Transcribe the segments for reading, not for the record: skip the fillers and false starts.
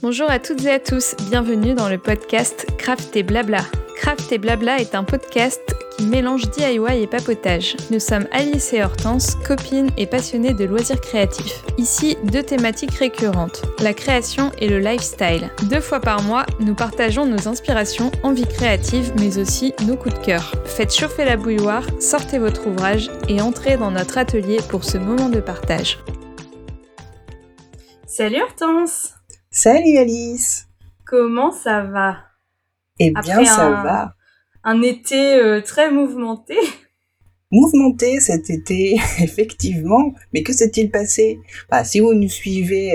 Bonjour à toutes et à tous, bienvenue dans le podcast Craft et Blabla. Craft et Blabla est un podcast qui mélange DIY et papotage. Nous sommes Alice et Hortense, copines et passionnées de loisirs créatifs. Ici, deux thématiques récurrentes, la création et le lifestyle. 2 fois par mois, nous partageons nos inspirations, envies créatives, mais aussi nos coups de cœur. Faites chauffer la bouilloire, sortez votre ouvrage et entrez dans notre atelier pour ce moment de partage. Salut Hortense! Salut Alice! Comment ça va? Eh bien, ça va. Un été très mouvementé. Mouvementé cet été, effectivement. Mais que s'est-il passé? Si vous nous suivez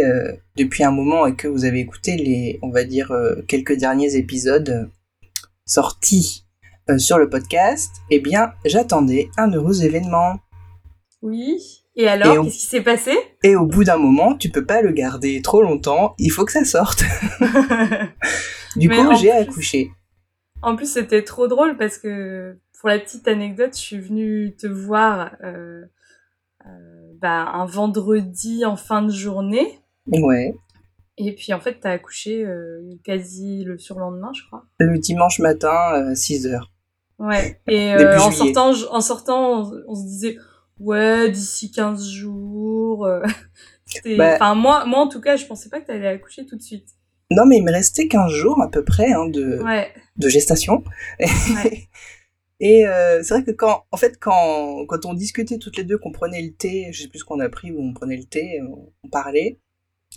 depuis un moment et que vous avez écouté les, on va dire, quelques derniers épisodes sortis sur le podcast, eh bien, j'attendais un heureux événement. Oui. Et alors, qu'est-ce qui s'est passé? Et au bout d'un moment, tu peux pas le garder trop longtemps, il faut que ça sorte. Du coup, j'ai accouché. En plus, c'était trop drôle parce que, pour la petite anecdote, je suis venue te voir un vendredi en fin de journée. Ouais. Et puis, en fait, t'as accouché quasi le surlendemain, je crois. Le dimanche matin, 6h. Ouais. Et en sortant, on se disait... Ouais, d'ici 15 jours. Moi, en tout cas, je pensais pas que t'allais accoucher tout de suite. Non, mais il me restait 15 jours à peu près de gestation. Ouais. Et c'est vrai que quand on discutait toutes les deux, qu'on prenait le thé, je sais plus ce qu'on a pris, où on prenait le thé, on parlait.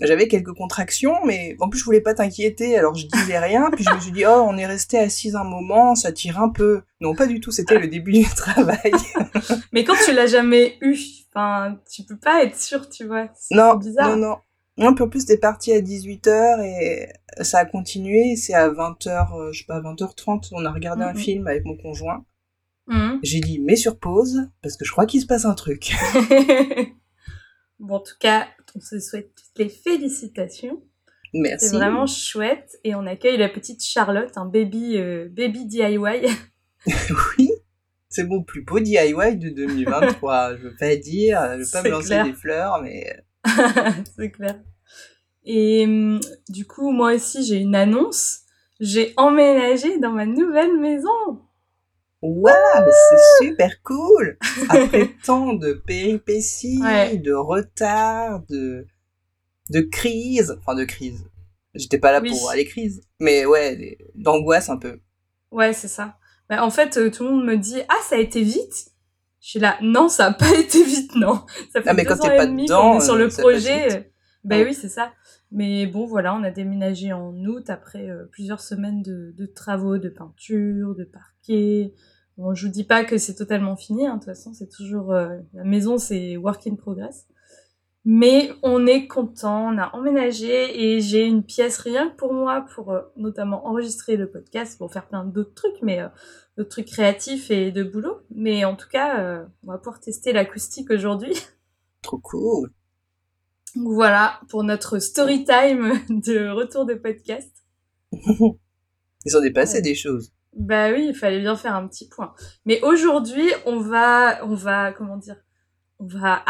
J'avais quelques contractions, mais en plus, je voulais pas t'inquiéter, alors je disais rien. Puis je me suis dit, on est resté assis un moment, ça tire un peu. Non, pas du tout, c'était le début du travail. Mais quand tu l'as jamais eu, tu peux pas être sûre, tu vois. C'est bizarre. Non, puis en plus, t'es parti à 18h et ça a continué. C'est à 20h, je sais pas, 20h30, on a regardé un film avec mon conjoint. J'ai dit, mets sur pause, parce que je crois qu'il se passe un truc. Bon, en tout cas, on se souhaite toutes les félicitations. Merci. C'est vraiment chouette. Et on accueille la petite Charlotte, un baby DIY. Oui, c'est mon plus beau DIY de 2023. Je veux pas me lancer des fleurs, mais... C'est clair. Et du coup, moi aussi, j'ai une annonce. J'ai emménagé dans ma nouvelle maison. Waouh, c'est super cool! Après tant de péripéties, de retards, de crises, j'étais pas là pour les crises, mais ouais, d'angoisse un peu. Ouais, c'est ça. Bah, en fait, tout le monde me dit « Ah, ça a été vite ?» Je suis là « Non, ça a pas été vite, non !» Ça fait 2 ans et demi qu'on est sur le projet. Oui, c'est ça. Mais bon, voilà, on a déménagé en août après plusieurs semaines de travaux, de peinture, de parquet. Bon, je vous dis pas que c'est totalement fini, hein, de toute façon, c'est toujours... la maison, c'est work in progress. Mais on est content, on a emménagé et j'ai une pièce rien que pour moi, pour notamment enregistrer le podcast, pour faire plein d'autres trucs, mais d'autres trucs créatifs et de boulot. Mais en tout cas, on va pouvoir tester l'acoustique aujourd'hui. Trop cool. Donc voilà, pour notre story time de retour de podcast. Ils ont dépassé des choses. Bah oui, il fallait bien faire un petit point. Mais aujourd'hui, on va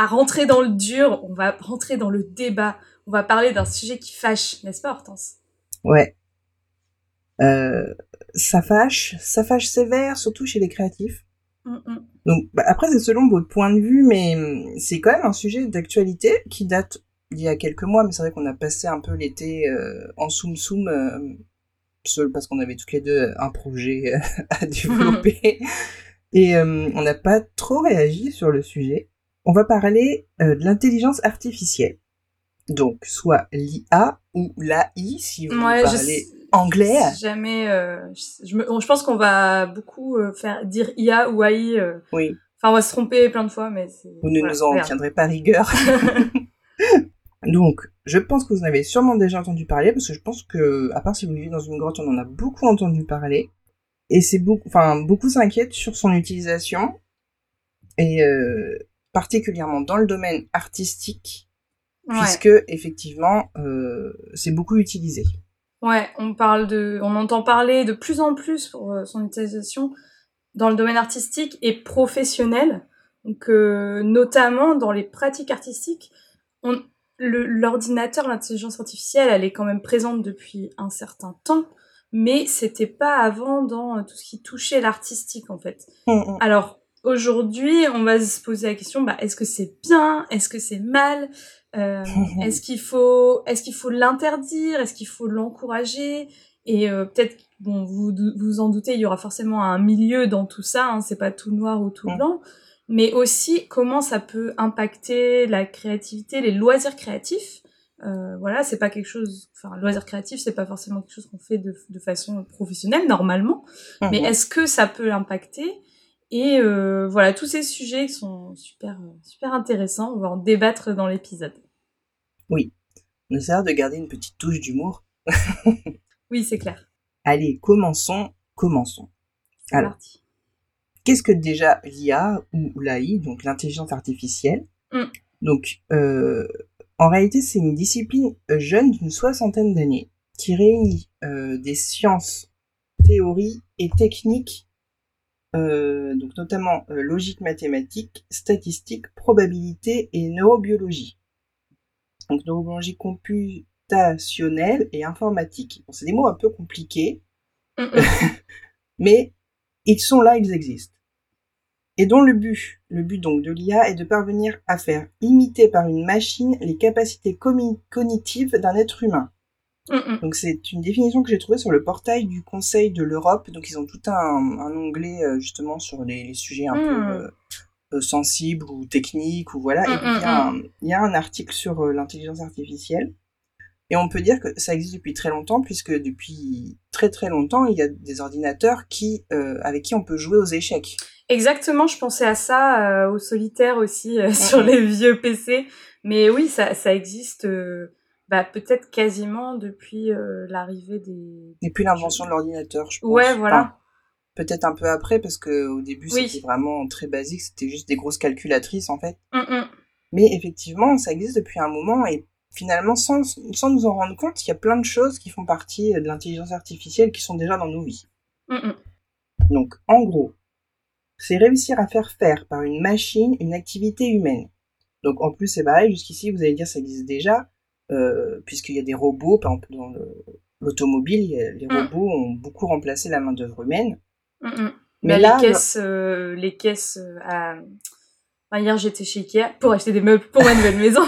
rentrer dans le dur, on va rentrer dans le débat. On va parler d'un sujet qui fâche, n'est-ce pas Hortense? Ouais. Ça fâche sévère, surtout chez les créatifs. Donc, après, c'est selon votre point de vue, mais c'est quand même un sujet d'actualité qui date il y a quelques mois, mais c'est vrai qu'on a passé un peu l'été en soum-soum, seul parce qu'on avait toutes les deux un projet à développer, et on n'a pas trop réagi sur le sujet. On va parler de l'intelligence artificielle, donc soit l'IA ou l'AI, si vous parlez anglais. Si jamais, je pense qu'on va beaucoup dire IA ou AI, oui. Enfin on va se tromper plein de fois, mais c'est... Vous ne nous en tiendrez pas rigueur. Donc, je pense que vous en avez sûrement déjà entendu parler, parce que je pense que, à part si vous vivez dans une grotte, on en a beaucoup entendu parler, et c'est beaucoup s'inquiètent sur son utilisation, et particulièrement dans le domaine artistique, puisque, effectivement, c'est beaucoup utilisé. Ouais, on entend parler de plus en plus pour son utilisation dans le domaine artistique et professionnel, donc notamment dans les pratiques artistiques, l'ordinateur, l'intelligence artificielle, elle est quand même présente depuis un certain temps, mais c'était pas avant dans tout ce qui touchait l'artistique, en fait. Mmh. Alors, aujourd'hui, on va se poser la question, bah, est-ce que c'est bien? Est-ce que c'est mal? Est-ce qu'il faut l'interdire? Est-ce qu'il faut l'encourager? Et peut-être, bon, vous en doutez, il y aura forcément un milieu dans tout ça, hein, c'est pas tout noir ou tout blanc, mais aussi comment ça peut impacter la créativité, les loisirs créatifs. Voilà, c'est pas quelque chose, enfin, loisirs créatifs, c'est pas forcément quelque chose qu'on fait de façon professionnelle, normalement, mais est-ce que ça peut impacter? Et voilà, tous ces sujets sont super, super intéressants, on va en débattre dans l'épisode. Oui, on essaiera de garder une petite touche d'humour. Oui, c'est clair. Allez, commençons. C'est alors, parti. Qu'est-ce que déjà l'IA ou l'AI, donc l'intelligence artificielle? Donc, en réalité, c'est une discipline jeune d'une 60aine d'années qui réunit des sciences, théories et techniques, donc notamment logique mathématique, statistique, probabilité et neurobiologie. Donc, neurobiologie computationnelle et informatique. Bon, c'est des mots un peu compliqués, mais ils sont là, ils existent. Et dont le but donc de l'IA est de parvenir à faire imiter par une machine les capacités cognitives d'un être humain. Donc c'est une définition que j'ai trouvée sur le portail du Conseil de l'Europe. Donc ils ont tout un onglet justement sur les sujets un peu sensibles ou techniques ou voilà. Et puis il y a un article sur l'intelligence artificielle. Et on peut dire que ça existe depuis très longtemps, puisque depuis très très longtemps, il y a des ordinateurs avec qui on peut jouer aux échecs. Exactement, je pensais à ça, au solitaire aussi, sur les vieux PC. Mais oui, ça existe peut-être quasiment depuis l'arrivée des... Depuis l'invention de l'ordinateur, je pense. Ouais, voilà. Enfin, peut-être un peu après, parce qu'au début, c'était vraiment très basique, c'était juste des grosses calculatrices, en fait. Mais effectivement, ça existe depuis un moment, et finalement, sans nous en rendre compte, il y a plein de choses qui font partie de l'intelligence artificielle qui sont déjà dans nos vies. Donc, en gros, c'est réussir à faire par une machine une activité humaine. Donc, en plus, c'est pareil, jusqu'ici, vous allez dire ça existe déjà, puisqu'il y a des robots, par exemple, dans l'automobile, les robots ont beaucoup remplacé la main-d'œuvre humaine. Mais là, les caisses à... Enfin, hier, j'étais chez IKEA pour acheter des meubles pour ma nouvelle maison.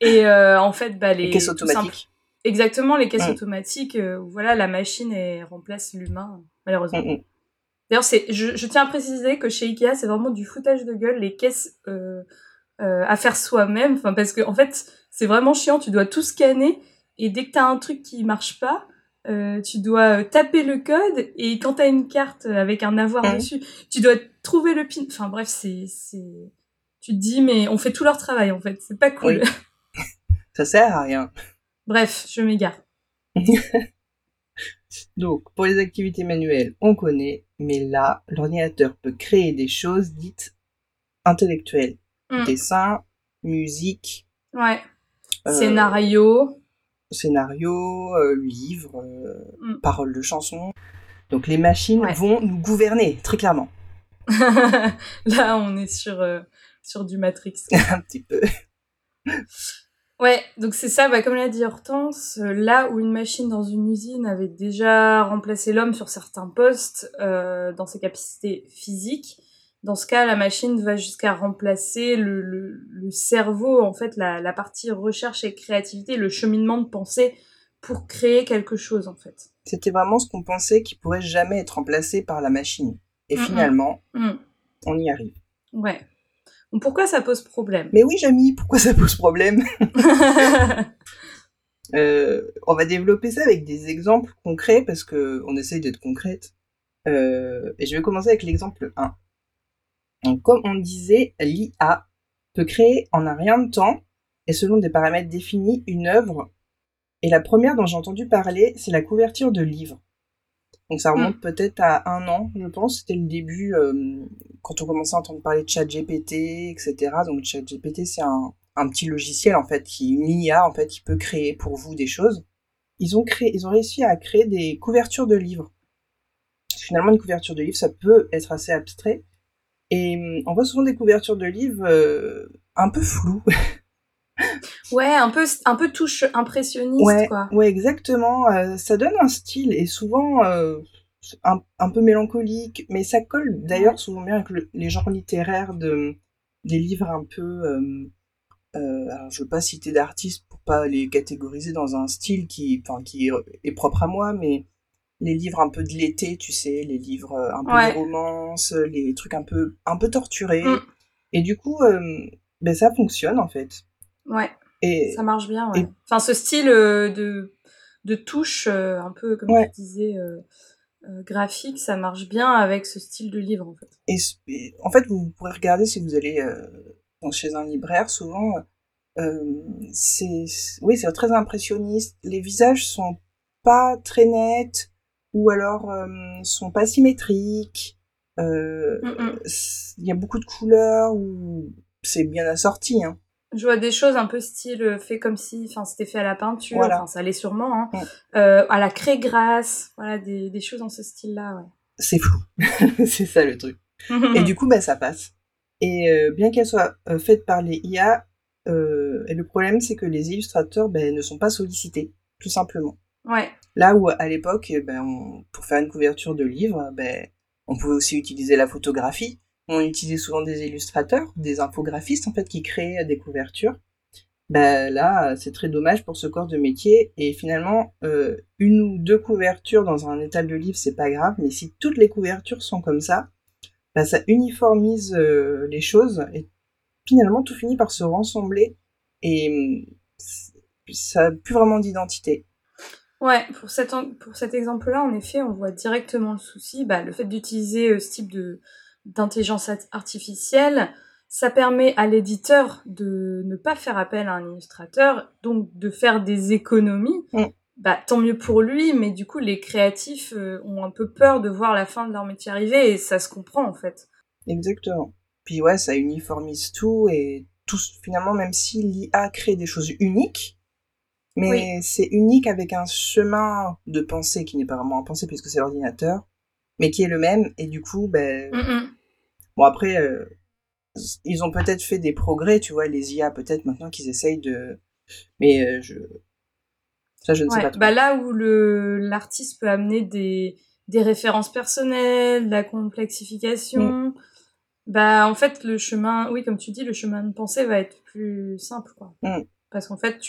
Et en fait, les caisses automatiques. Exactement, les caisses automatiques. Voilà, la machine remplace l'humain, malheureusement. D'ailleurs, je tiens à préciser que chez IKEA, c'est vraiment du foutage de gueule, les caisses à faire soi-même. Enfin, parce que en fait, c'est vraiment chiant. Tu dois tout scanner. Et dès que t'as un truc qui marche pas, tu dois taper le code. Et quand t'as une carte avec un avoir dessus, tu dois trouver le pin. Enfin bref, c'est... Tu te dis, mais on fait tout leur travail, en fait. C'est pas cool. Oui. Ça sert à rien. Bref, je m'égare. Donc, pour les activités manuelles, on connaît, mais là, l'ordinateur peut créer des choses dites intellectuelles. Dessin, musique. Ouais. Scénario, livre, paroles de chansons. Donc, les machines vont nous gouverner, très clairement. Là, on est sur du Matrix. Un petit peu. Ouais, donc c'est ça, comme l'a dit Hortense, là où une machine dans une usine avait déjà remplacé l'homme sur certains postes, dans ses capacités physiques, dans ce cas, la machine va jusqu'à remplacer le cerveau, en fait, la partie recherche et créativité, le cheminement de pensée pour créer quelque chose, en fait. C'était vraiment ce qu'on pensait qui pourrait jamais être remplacé par la machine. Et finalement, on y arrive. Ouais. Pourquoi ça pose problème? Mais oui, Jamie, pourquoi ça pose problème? On va développer ça avec des exemples concrets, parce qu'on essaye d'être concrète. Et je vais commencer avec l'exemple 1. Donc, comme on disait, l'IA peut créer en un rien de temps, et selon des paramètres définis, une œuvre. Et la première dont j'ai entendu parler, c'est la couverture de livre. Donc ça remonte peut-être à un an, je pense. C'était le début, quand on commençait à entendre parler de ChatGPT, etc. Donc ChatGPT, c'est un petit logiciel, en fait, une IA, en fait, qui peut créer pour vous des choses. Ils ont réussi à créer des couvertures de livres. Finalement, une couverture de livre, ça peut être assez abstrait. Et on voit souvent des couvertures de livres un peu floues. Ouais, un peu touche impressionniste, ouais, quoi. Ouais, exactement. Ça donne un style, et souvent un peu mélancolique, mais ça colle d'ailleurs souvent bien avec les genres littéraires des livres un peu... alors je veux pas citer d'artistes pour pas les catégoriser dans un style qui est propre à moi, mais les livres un peu de l'été, tu sais, les livres un peu de romance, les trucs un peu torturés. Mm. Et du coup, ça fonctionne en fait. Ouais. Et ça marche bien. Ouais. Et... Enfin, ce style de touche un peu comme tu disais graphique, ça marche bien avec ce style de livre en fait. Et en fait, vous pourrez regarder si vous allez chez un libraire, souvent, c'est très impressionniste. Les visages sont pas très nets, ou alors sont pas symétriques. Il y a beaucoup de couleurs, ou c'est bien assorti. Hein. Je vois des choses un peu style fait comme si, enfin, c'était fait à la peinture. Voilà. Enfin, ça l'est sûrement. Hein. Ouais. À la craie grasse, voilà, des choses dans ce style-là. Ouais. C'est flou, c'est ça le truc. Et du coup, ça passe. Et bien qu'elle soit faite par les IA, et le problème c'est que les illustrateurs ne sont pas sollicités, tout simplement. Ouais. Là où à l'époque, pour faire une couverture de livre, on pouvait aussi utiliser la photographie. On utilisait souvent des illustrateurs, des infographistes en fait, qui créaient des couvertures. Là, c'est très dommage pour ce corps de métier. Et finalement, une ou deux couvertures dans un étal de livres, c'est pas grave. Mais si toutes les couvertures sont comme ça, ça uniformise les choses, et finalement tout finit par se rassembler, et ça n'a plus vraiment d'identité. Ouais, pour cet exemple-là, en effet, on voit directement le souci. Le fait d'utiliser ce type d'intelligence artificielle, ça permet à l'éditeur de ne pas faire appel à un illustrateur, donc de faire des économies. Mmh. Tant mieux pour lui, mais du coup, les créatifs ont un peu peur de voir la fin de leur métier arriver, et ça se comprend, en fait. Exactement. Puis ça uniformise tout, et tout, finalement, même si l'IA crée des choses uniques, mais c'est unique avec un chemin de pensée qui n'est pas vraiment à penser, puisque c'est l'ordinateur, mais qui est le même, et du coup, Bon, après, ils ont peut-être fait des progrès, tu vois, les IA, peut-être, maintenant, qu'ils essayent de... Mais ça, je ne sais pas trop. Là où l'artiste peut amener des références personnelles, la complexification, en fait, le chemin, comme tu dis, le chemin de pensée va être plus simple, quoi. Mm. Parce qu'en fait,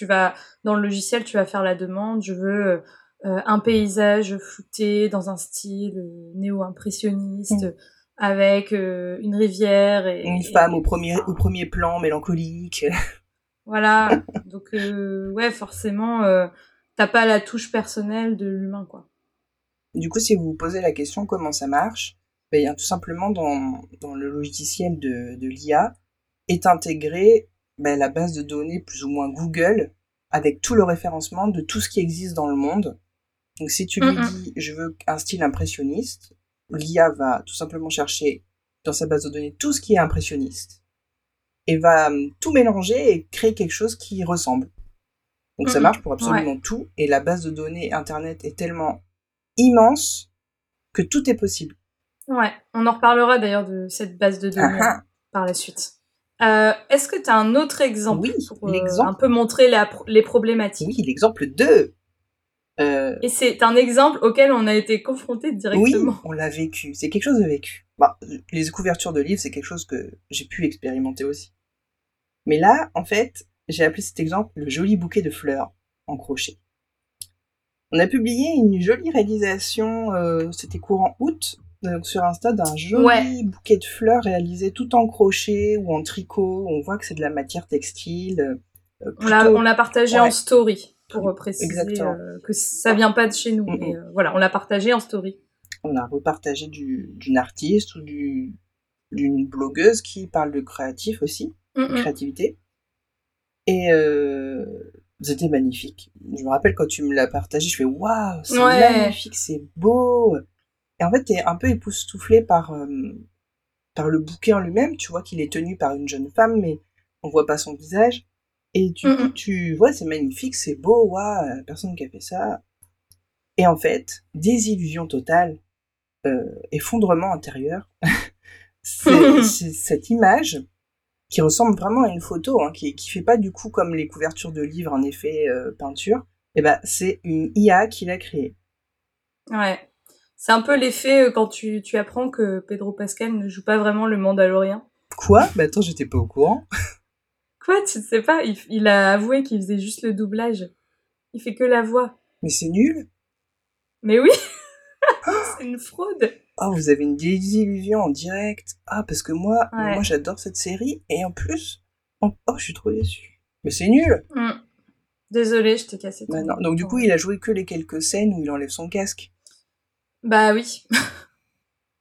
dans le logiciel, tu vas faire la demande, je veux un paysage flouté dans un style néo-impressionniste, avec une rivière. Et une femme au premier plan, mélancolique. Voilà, donc forcément... T'as pas la touche personnelle de l'humain, quoi. Du coup, si vous vous posez la question comment ça marche, y a tout simplement dans le logiciel de l'IA est intégrée la base de données plus ou moins Google avec tout le référencement de tout ce qui existe dans le monde. Donc si tu lui dis je veux un style impressionniste, l'IA va tout simplement chercher dans sa base de données tout ce qui est impressionniste et va tout mélanger et créer quelque chose qui ressemble. Donc ça marche pour absolument tout, et la base de données Internet est tellement immense que tout est possible. Ouais, on en reparlera d'ailleurs de cette base de données par la suite. Est-ce que tu as un autre exemple pour un peu montrer les problématiques? Oui, l'exemple 2. Et c'est un exemple auquel on a été confronté directement. Oui, on l'a vécu, c'est quelque chose de vécu. Les couvertures de livres, c'est quelque chose que j'ai pu expérimenter aussi. Mais là, en fait... J'ai appelé cet exemple le joli bouquet de fleurs en crochet. On a publié une jolie réalisation, c'était courant août, sur Insta, d'un joli bouquet de fleurs réalisé tout en crochet ou en tricot. On voit que c'est de la matière textile. Plutôt... On l'a partagé en story, pour préciser que ça vient pas de chez nous. Mais, on l'a partagé en story. On a repartagé d'une artiste ou d'une blogueuse qui parle de créatif aussi, de créativité. Et c'était magnifique. Je me rappelle quand tu me l'as partagé, je fais waouh, c'est magnifique, c'est beau. Et en fait, t'es un peu époustouflé par le bouquet en lui-même. Tu vois qu'il est tenu par une jeune femme, mais on voit pas son visage. Et du coup, tu vois, c'est magnifique, c'est beau, waouh, personne qui a fait ça. Et en fait, désillusion totale, effondrement intérieur. C'est cette image qui ressemble vraiment à une photo, hein, qui fait pas du coup comme les couvertures de livres en effet peinture. Et ben c'est une IA qui l'a créée. Ouais, c'est un peu l'effet quand tu apprends que Pedro Pascal ne joue pas vraiment le Mandalorian. Quoi ? Bah attends, j'étais pas au courant. Quoi ? Tu ne sais pas ? Il a avoué qu'il faisait juste le doublage. Il fait que la voix. Mais c'est nul. Mais oui. C'est une fraude. Oh, vous avez une désillusion en direct. Ah, parce que moi j'adore cette série. Et en plus, je suis trop déçue. Mais c'est nul. Mmh. Désolée, je t'ai cassé. Bah non. Donc du coup, il a joué que les quelques scènes où il enlève son casque. Bah oui.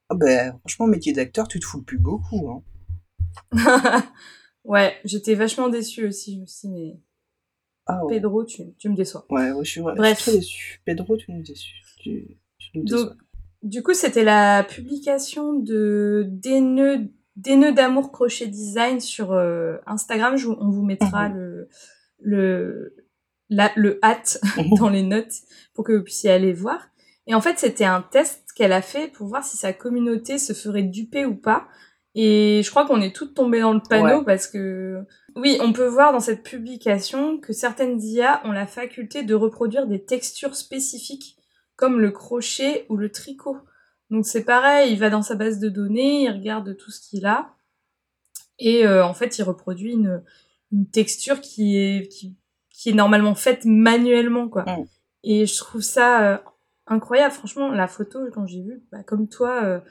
Ah bah, franchement, métier d'acteur, tu te fous le plus beaucoup. Hein. Ouais, j'étais vachement déçue aussi. Mais... Ah, ouais. Pedro, tu me déçois. Ouais, je suis très déçue. Pedro, tu me déçois. Donc, du coup, c'était la publication de des nœuds d'amour crochet-design sur Instagram. On vous mettra le hâte dans les notes pour que vous puissiez aller voir. Et en fait, c'était un test qu'elle a fait pour voir si sa communauté se ferait duper ou pas. Et je crois qu'on est toutes tombées dans le panneau parce que... Oui, on peut voir dans cette publication que certaines IA ont la faculté de reproduire des textures spécifiques comme le crochet ou le tricot. Donc c'est pareil, il va dans sa base de données, il regarde tout ce qu'il a, et en fait il reproduit une texture qui est normalement faite manuellement, quoi. Mmh. Et je trouve ça incroyable, franchement, la photo, quand j'ai vu, comme toi,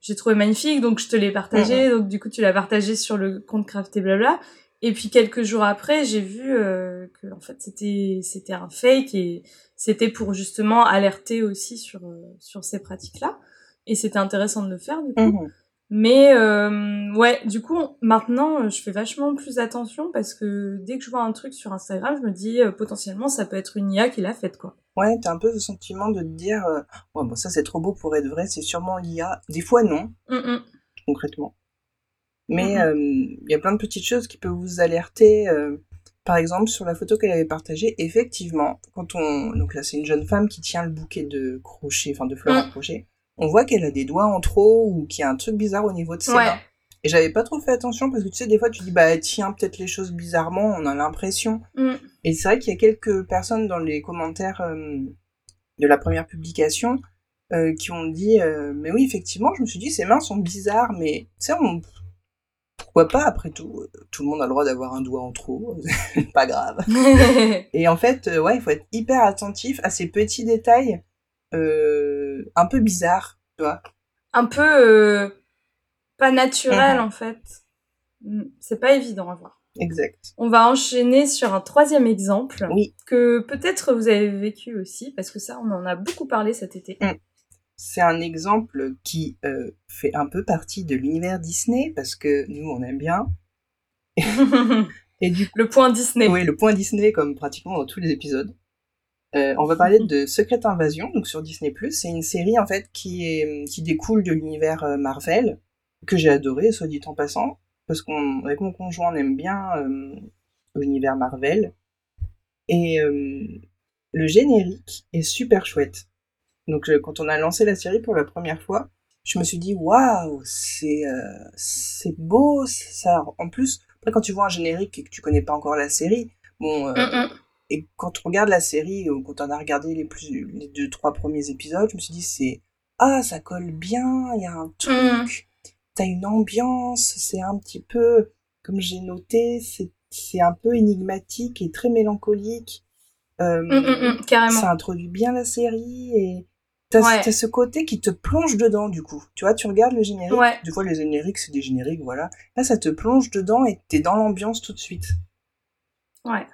j'ai trouvé magnifique, donc je te l'ai partagée, donc du coup tu l'as partagée sur le compte Craft et Blabla, et puis quelques jours après, j'ai vu que en fait c'était un fake et c'était pour justement alerter aussi sur ces pratiques-là. Et c'était intéressant de le faire du coup. Mmh. Mais ouais, du coup maintenant je fais vachement plus attention parce que dès que je vois un truc sur Instagram, je me dis potentiellement ça peut être une IA qui l'a faite, quoi. Ouais, t'as un peu ce sentiment de te dire ouais, bon ça c'est trop beau pour être vrai, c'est sûrement l'IA. Des fois non, concrètement. Mais y a plein de petites choses qui peuvent vous alerter. Par exemple, sur la photo qu'elle avait partagée, effectivement, quand on... Donc là, c'est une jeune femme qui tient le bouquet de crochets, enfin de fleurs à crochets. On voit qu'elle a des doigts en trop ou qu'il y a un truc bizarre au niveau de ses mains. Et j'avais pas trop fait attention parce que tu sais, des fois, tu dis, bah tiens, peut-être les choses bizarrement, on a l'impression. Mm. Et c'est vrai qu'il y a quelques personnes dans les commentaires de la première publication qui ont dit, mais oui, effectivement, je me suis dit, ces mains sont bizarres, mais tu sais, on... Pourquoi pas, après tout, tout le monde a le droit d'avoir un doigt en trop, pas grave. Et en fait, ouais, il faut être hyper attentif à ces petits détails un peu bizarres, tu vois. Un peu pas naturel, en fait. C'est pas évident à voir. Exact. On va enchaîner sur un troisième exemple que peut-être vous avez vécu aussi, parce que ça, on en a beaucoup parlé cet été. Mm. C'est un exemple qui fait un peu partie de l'univers Disney, parce que nous, on aime bien. Et du coup, le point Disney. Oui, le point Disney, comme pratiquement dans tous les épisodes. On va parler de Secret Invasion, donc sur Disney+. C'est une série, en fait, qui découle de l'univers Marvel, que j'ai adoré, soit dit en passant, parce qu'avec mon conjoint, on aime bien l'univers Marvel. Et le générique est super chouette. Donc, quand on a lancé la série pour la première fois, je me suis dit, waouh, c'est beau, ça. En plus, après, quand tu vois un générique et que tu connais pas encore la série, bon, et quand on regarde la série, ou quand on a regardé les 2-3 premiers épisodes, je me suis dit, ça colle bien, il y a un truc, t'as une ambiance, c'est un petit peu, comme j'ai noté, c'est un peu énigmatique et très mélancolique. Carrément. Ça introduit bien la série et. T'as ce côté qui te plonge dedans, du coup. Tu vois, tu regardes le générique. Ouais. Des fois, les génériques, c'est des génériques, voilà. Là, ça te plonge dedans et t'es dans l'ambiance tout de suite. Ouais.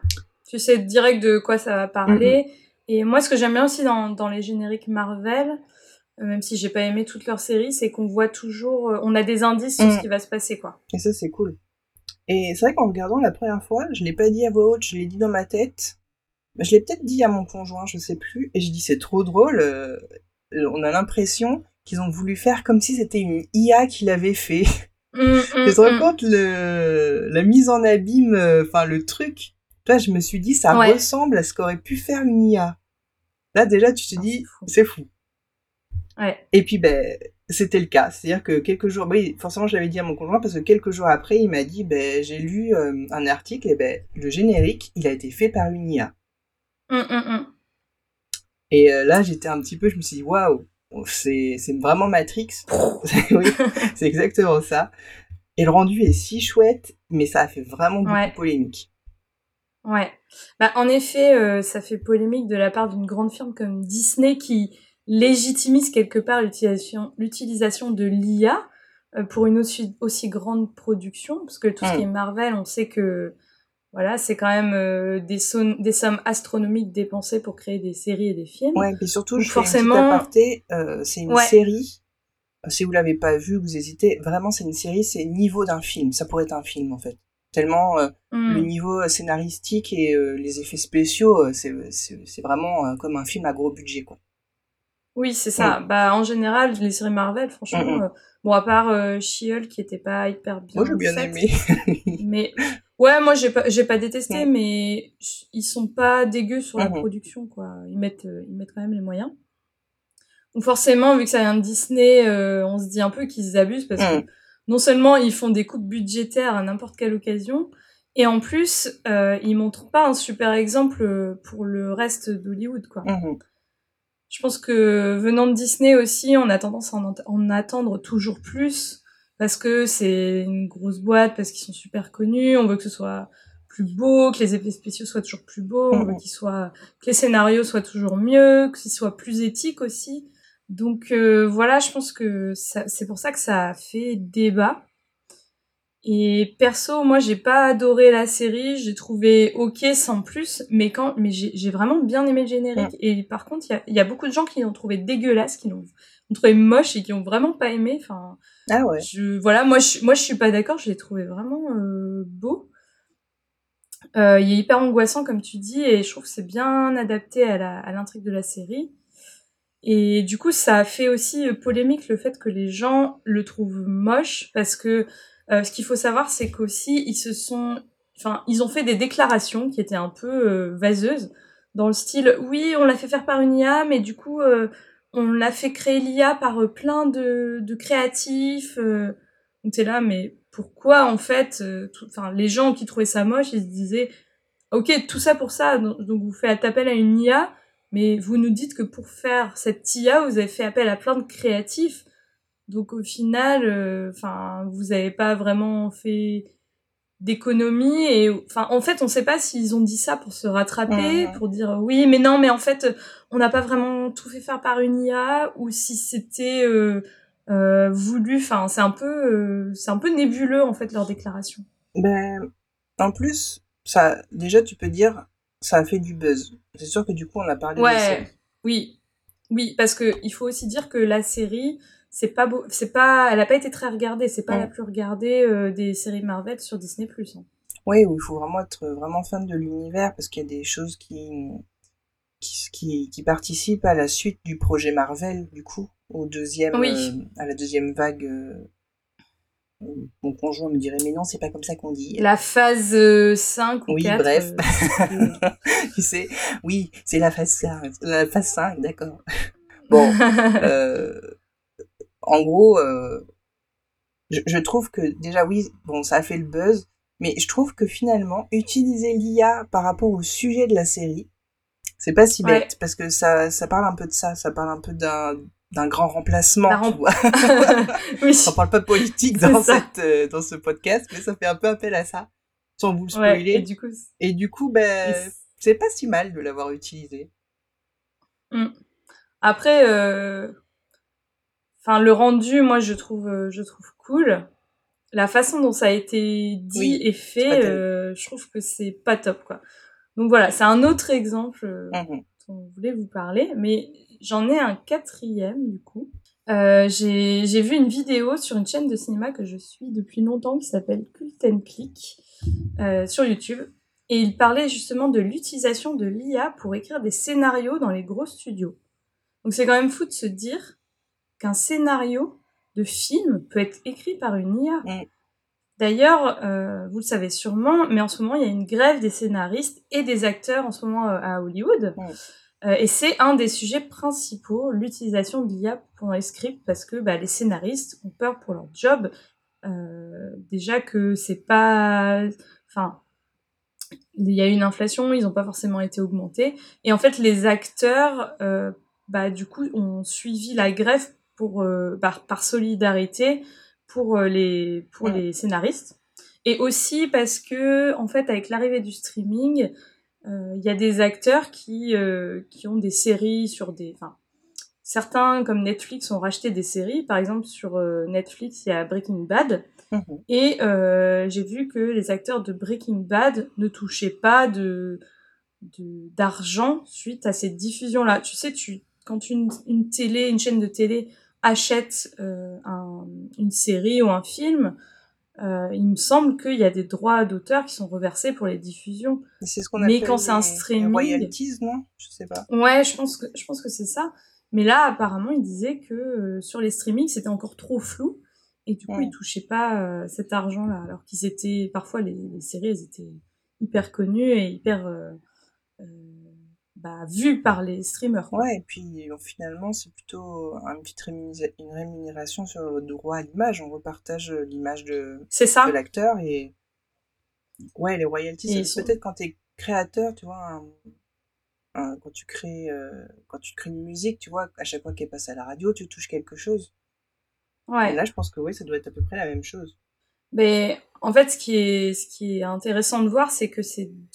Tu sais direct de quoi ça va parler. Et moi, ce que j'aime bien aussi dans les génériques Marvel, même si j'ai pas aimé toutes leurs séries, c'est qu'on voit toujours... on a des indices sur ce qui va se passer, quoi. Et ça, c'est cool. Et c'est vrai qu'en regardant la première fois, je l'ai pas dit à voix haute, je l'ai dit dans ma tête. Je l'ai peut-être dit à mon conjoint, je sais plus, et j'ai dit c'est trop drôle, on a l'impression qu'ils ont voulu faire comme si c'était une IA qui l'avait fait. Tu te rends compte, la mise en abîme, enfin le truc, là je me suis dit ça ressemble à ce qu'aurait pu faire une IA. Là déjà tu te dis c'est fou. Ouais. Et puis ben c'était le cas. C'est-à-dire que quelques jours, oui, forcément, j'avais dit à mon conjoint parce que quelques jours après, il m'a dit, j'ai lu un article et le générique, il a été fait par une IA. Et là, j'étais un petit peu, je me suis dit, waouh, c'est vraiment Matrix. Oui, c'est exactement ça. Et le rendu est si chouette, mais ça a fait vraiment beaucoup polémique. Ouais. Bah, en effet, ça fait polémique de la part d'une grande firme comme Disney qui légitimise quelque part l'utilisation de l'IA pour une aussi grande production, parce que tout ce qui est Marvel, on sait que voilà, c'est quand même des sommes astronomiques dépensées pour créer des séries et des films. Ouais, mais surtout, donc, forcément... fais un petit aparté, c'est une série... Si vous l'avez pas vu, vous hésitez. Vraiment, c'est une série, c'est le niveau d'un film. Ça pourrait être un film, en fait. Tellement le niveau scénaristique et les effets spéciaux, c'est vraiment comme un film à gros budget, quoi. Oui, c'est ça. Bah, en général, les séries Marvel, franchement, bon, à part She-Hulk qui était pas hyper bien. Moi, j'ai bien aimé. Mais ouais, moi, j'ai pas détesté, mais ils sont pas dégueux sur la production, quoi. Ils mettent quand même les moyens. Donc forcément, vu que ça vient de Disney, on se dit un peu qu'ils abusent parce que non seulement ils font des coupes budgétaires à n'importe quelle occasion, et en plus, ils montrent pas un super exemple pour le reste d'Hollywood, quoi. Je pense que venant de Disney aussi, on a tendance à en attendre toujours plus parce que c'est une grosse boîte, parce qu'ils sont super connus, on veut que ce soit plus beau, que les effets spéciaux soient toujours plus beaux, on veut que les scénarios soient toujours mieux, qu'ils soient plus éthiques aussi. Donc voilà, je pense que c'est pour ça que ça a fait débat. Et perso, moi, j'ai pas adoré la série, j'ai trouvé ok sans plus, mais j'ai vraiment bien aimé le générique. Et par contre, il y a beaucoup de gens qui l'ont trouvé dégueulasse, qui l'ont trouvé moche et qui ont vraiment pas aimé. Enfin, voilà, moi, je suis pas d'accord, je l'ai trouvé vraiment beau. Il est hyper angoissant comme tu dis, et je trouve que c'est bien adapté à l'intrigue de la série. Et du coup, ça a fait aussi polémique le fait que les gens le trouvent moche, parce que ce qu'il faut savoir, c'est qu'aussi, ils ont fait des déclarations qui étaient un peu vaseuses, dans le style, oui, on l'a fait faire par une IA, mais du coup, on l'a fait créer l'IA par plein de créatifs. Donc t'es là, mais pourquoi, en fait, les gens qui trouvaient ça moche, ils se disaient, ok, tout ça pour ça, donc vous faites appel à une IA, mais vous nous dites que pour faire cette IA, vous avez fait appel à plein de créatifs. Donc au final, vous n'avez pas vraiment fait d'économie. Et en fait, on ne sait pas s'ils ont dit ça pour se rattraper, pour dire oui, mais non, mais en fait, on n'a pas vraiment tout fait faire par une IA, ou si c'était voulu. Enfin, c'est un peu nébuleux en fait leur déclaration. Ben, en plus, ça, déjà, tu peux dire. Ça a fait du buzz. C'est sûr que du coup, on a parlé de la série. Oui, parce que il faut aussi dire que la série, elle a pas été très regardée, c'est pas la plus regardée des séries Marvel sur Disney+. Hein. Oui, il faut vraiment être vraiment fan de l'univers parce qu'il y a des choses qui participent à la suite du projet Marvel, du coup, à la deuxième vague. Mon conjoint me dirait mais non, c'est pas comme ça qu'on dit. La phase 5 ou oui, 4. Oui, bref. Tu sais, oui, c'est la phase 5. La phase 5, d'accord. Bon, en gros, je trouve que déjà, oui, bon, ça a fait le buzz, mais je trouve que finalement, utiliser l'IA par rapport au sujet de la série, c'est pas si bête, parce que ça parle un peu de ça, ça parle un peu d'un grand remplacement, tu vois. Oui. On parle pas politique dans ce podcast, mais ça fait un peu appel à ça, sans vous le spoiler. Ouais, et du coup, c'est pas si mal de l'avoir utilisé. Après, le rendu, moi, je trouve cool. La façon dont ça a été dit et fait, je trouve que c'est pas top, quoi. Donc voilà, c'est un autre exemple dont je voulais vous parler, mais... J'en ai un quatrième, du coup. J'ai vu une vidéo sur une chaîne de cinéma que je suis depuis longtemps qui s'appelle Cult and Clic sur YouTube. Et il parlait justement de l'utilisation de l'IA pour écrire des scénarios dans les gros studios. Donc c'est quand même fou de se dire qu'un scénario de film peut être écrit par une IA. D'ailleurs, vous le savez sûrement, mais en ce moment, il y a une grève des scénaristes et des acteurs en ce moment à Hollywood. Et c'est un des sujets principaux, l'utilisation de l'IA pour les scripts, parce que les scénaristes ont peur pour leur job. Déjà que c'est pas... Enfin, il y a eu une inflation, ils n'ont pas forcément été augmentés. Et en fait, les acteurs, du coup, ont suivi la grève par solidarité pour les scénaristes. Et aussi parce que, en fait, avec l'arrivée du streaming... Il y a des acteurs qui ont des séries sur des... Enfin, certains, comme Netflix, ont racheté des séries. Par exemple, sur Netflix, il y a Breaking Bad. Mm-hmm. Et j'ai vu que les acteurs de Breaking Bad ne touchaient pas d'argent suite à ces diffusions-là. Tu sais, quand une chaîne de télé achète une série ou un film... il me semble qu'il y a des droits d'auteur qui sont reversés pour les diffusions. C'est ce qu'on appelle les royalties, non ? Je sais pas. Ouais, je pense que c'est ça. Mais là, apparemment, il disait que sur les streamings, c'était encore trop flou. Et du coup, ils touchaient pas cet argent-là. Alors qu'ils étaient... Parfois, les séries, elles étaient hyper connues et hyper... vues par les streamers. Ouais, et puis finalement, c'est plutôt une rémunération sur le droit à l'image. On repartage l'image de l'acteur. Et ouais, les royalties, c'est peut-être quand t'es créateur, tu vois, quand tu crées une musique, tu vois, à chaque fois qu'elle passe à la radio, tu touches quelque chose. Ouais. Et là, je pense que oui, ça doit être à peu près la même chose. Mais en fait, ce qui est intéressant de voir, c'est que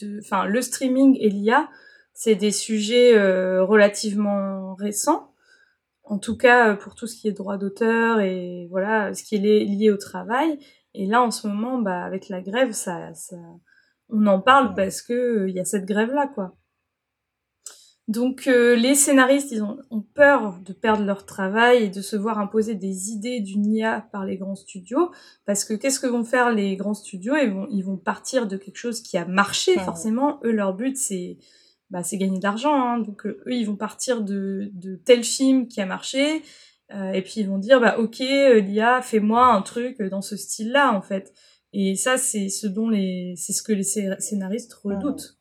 le streaming et l'IA, c'est des sujets relativement récents, en tout cas pour tout ce qui est droit d'auteur et voilà ce qui est lié au travail. Et là, en ce moment, avec la grève, ça on en parle parce que il y a cette grève-là, quoi. Donc les scénaristes, ils ont peur de perdre leur travail et de se voir imposer des idées d'une IA par les grands studios, parce que qu'est-ce que vont faire les grands studios ? Ils vont partir de quelque chose qui a marché, forcément. Eux, leur but, c'est gagner de l'argent, hein. Donc eux, ils vont partir de tel film qui a marché, et puis ils vont dire l'IA, fais-moi un truc dans ce style-là, en fait. Et ça, c'est ce que les scénaristes redoutent.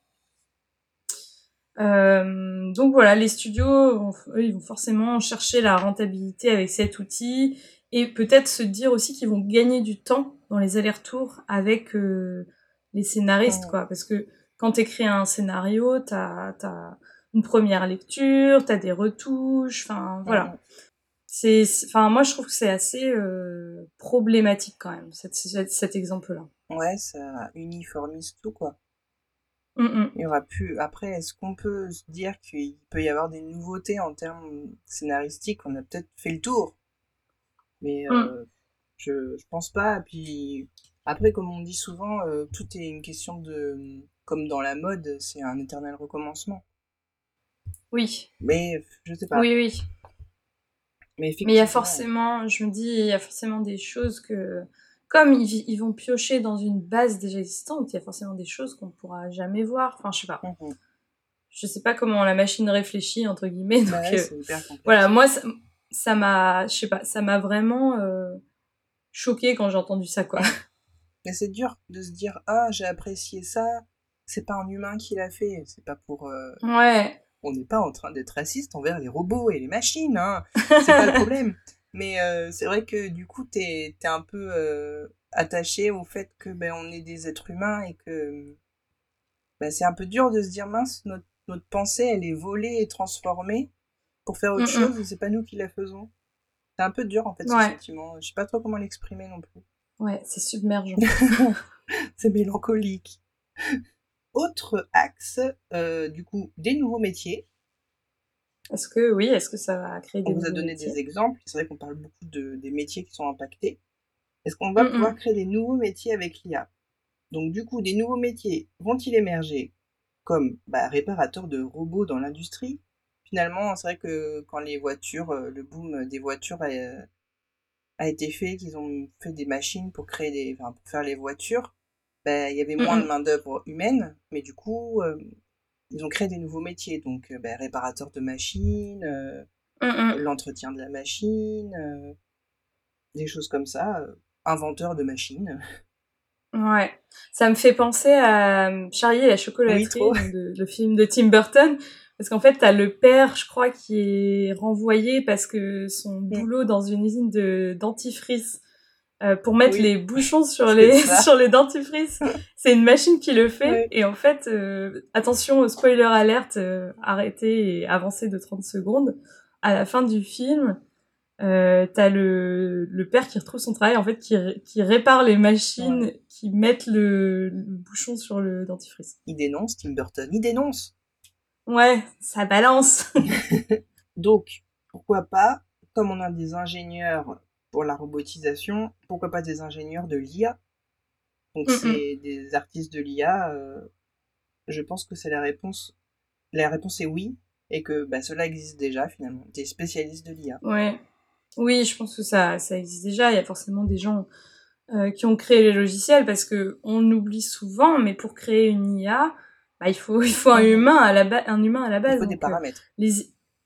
Donc voilà, les studios, eux, ils vont forcément chercher la rentabilité avec cet outil, et peut-être se dire aussi qu'ils vont gagner du temps dans les allers-retours avec les scénaristes, quoi, parce que quand tu écris un scénario, tu as une première lecture, tu as des retouches, enfin voilà. Moi, je trouve que c'est assez problématique quand même, cet exemple-là. Ouais, ça uniformise tout, quoi. Mm-mm. Il y aura plus. Après, est-ce qu'on peut se dire qu'il peut y avoir des nouveautés en termes scénaristiques ? On a peut-être fait le tour, mais je pense pas. Puis après, comme on dit souvent, tout est une question de... Comme dans la mode, c'est un éternel recommencement. Oui. Mais je sais pas. Oui. Mais il y a forcément, je me dis, il y a forcément des choses que, comme ils vont piocher dans une base déjà existante, il y a forcément des choses qu'on ne pourra jamais voir. Enfin, je sais pas. Mm-hmm. Je sais pas comment la machine réfléchit, entre guillemets. Donc, c'est hyper complexe. Voilà, moi, ça m'a vraiment choquée quand j'ai entendu ça, quoi. Mais c'est dur de se dire, j'ai apprécié ça. C'est pas un humain qui l'a fait, c'est pas pour... Ouais. On n'est pas en train d'être raciste envers les robots et les machines, hein. C'est pas le problème. Mais c'est vrai que du coup, t'es un peu attaché au fait que on est des êtres humains et que c'est un peu dur de se dire, mince, notre pensée, elle est volée et transformée pour faire autre chose, et c'est pas nous qui la faisons. C'est un peu dur, en fait, ce sentiment. Je sais pas trop comment l'exprimer non plus. Ouais, c'est submergent. C'est mélancolique. Autre axe, du coup, des nouveaux métiers. Est-ce que ça va créer des nouveaux métiers ? On vous a donné des exemples. C'est vrai qu'on parle beaucoup des métiers qui sont impactés. Est-ce qu'on va pouvoir créer des nouveaux métiers avec l'IA ? Donc, du coup, des nouveaux métiers vont-ils émerger comme réparateur de robots dans l'industrie ? Finalement, c'est vrai que quand les voitures, le boom des voitures a été fait, qu'ils ont fait des machines pour faire les voitures, il y avait moins de main-d'œuvre humaine, mais du coup, ils ont créé des nouveaux métiers. Donc, réparateur de machines, l'entretien de la machine, des choses comme ça, inventeur de machines. Ouais, ça me fait penser à Charlie et la Chocolaterie, oui, le film de Tim Burton. Parce qu'en fait, t'as le père, je crois, qui est renvoyé parce que son boulot dans une usine de dentifrice pour mettre les bouchons sur les dentifrices, c'est une machine qui le fait. Oui. Et en fait, attention, spoiler alerte, arrêtez et avancez de 30 secondes. À la fin du film, t'as le père qui retrouve son travail, en fait, qui répare les machines qui mettent le bouchon sur le dentifrice. Il dénonce, Tim Burton, il dénonce. Ouais, ça balance. Donc, pourquoi pas, comme on a des ingénieurs pour la robotisation, pourquoi pas des ingénieurs de l'IA? Donc, c'est des artistes de l'IA. Je pense que c'est la réponse. La réponse est oui, et que bah, cela existe déjà, finalement. Des spécialistes de l'IA. Ouais. Oui, je pense que ça existe déjà. Il y a forcément des gens qui ont créé les logiciels, parce qu'on oublie souvent, mais pour créer une IA... Bah, il faut un humain à la base. Il faut des paramètres.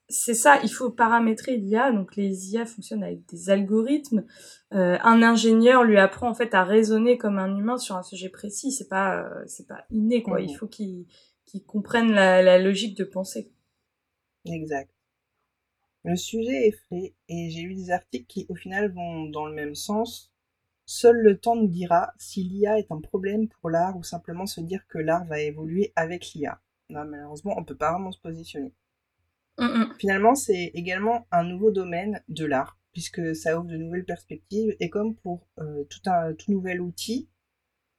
C'est ça, il faut paramétrer l'IA. Donc les IA fonctionnent avec des algorithmes. Un ingénieur lui apprend en fait à raisonner comme un humain sur un sujet précis. C'est pas inné, quoi. Il faut qu'il comprenne la logique de pensée. Exact. Le sujet est fait et j'ai lu des articles qui au final vont dans le même sens. Seul le temps nous dira si l'IA est un problème pour l'art ou simplement se dire que l'art va évoluer avec l'IA. Non, malheureusement, on ne peut pas vraiment se positionner. Finalement, c'est également un nouveau domaine de l'art, puisque ça ouvre de nouvelles perspectives, et comme pour tout nouvel outil,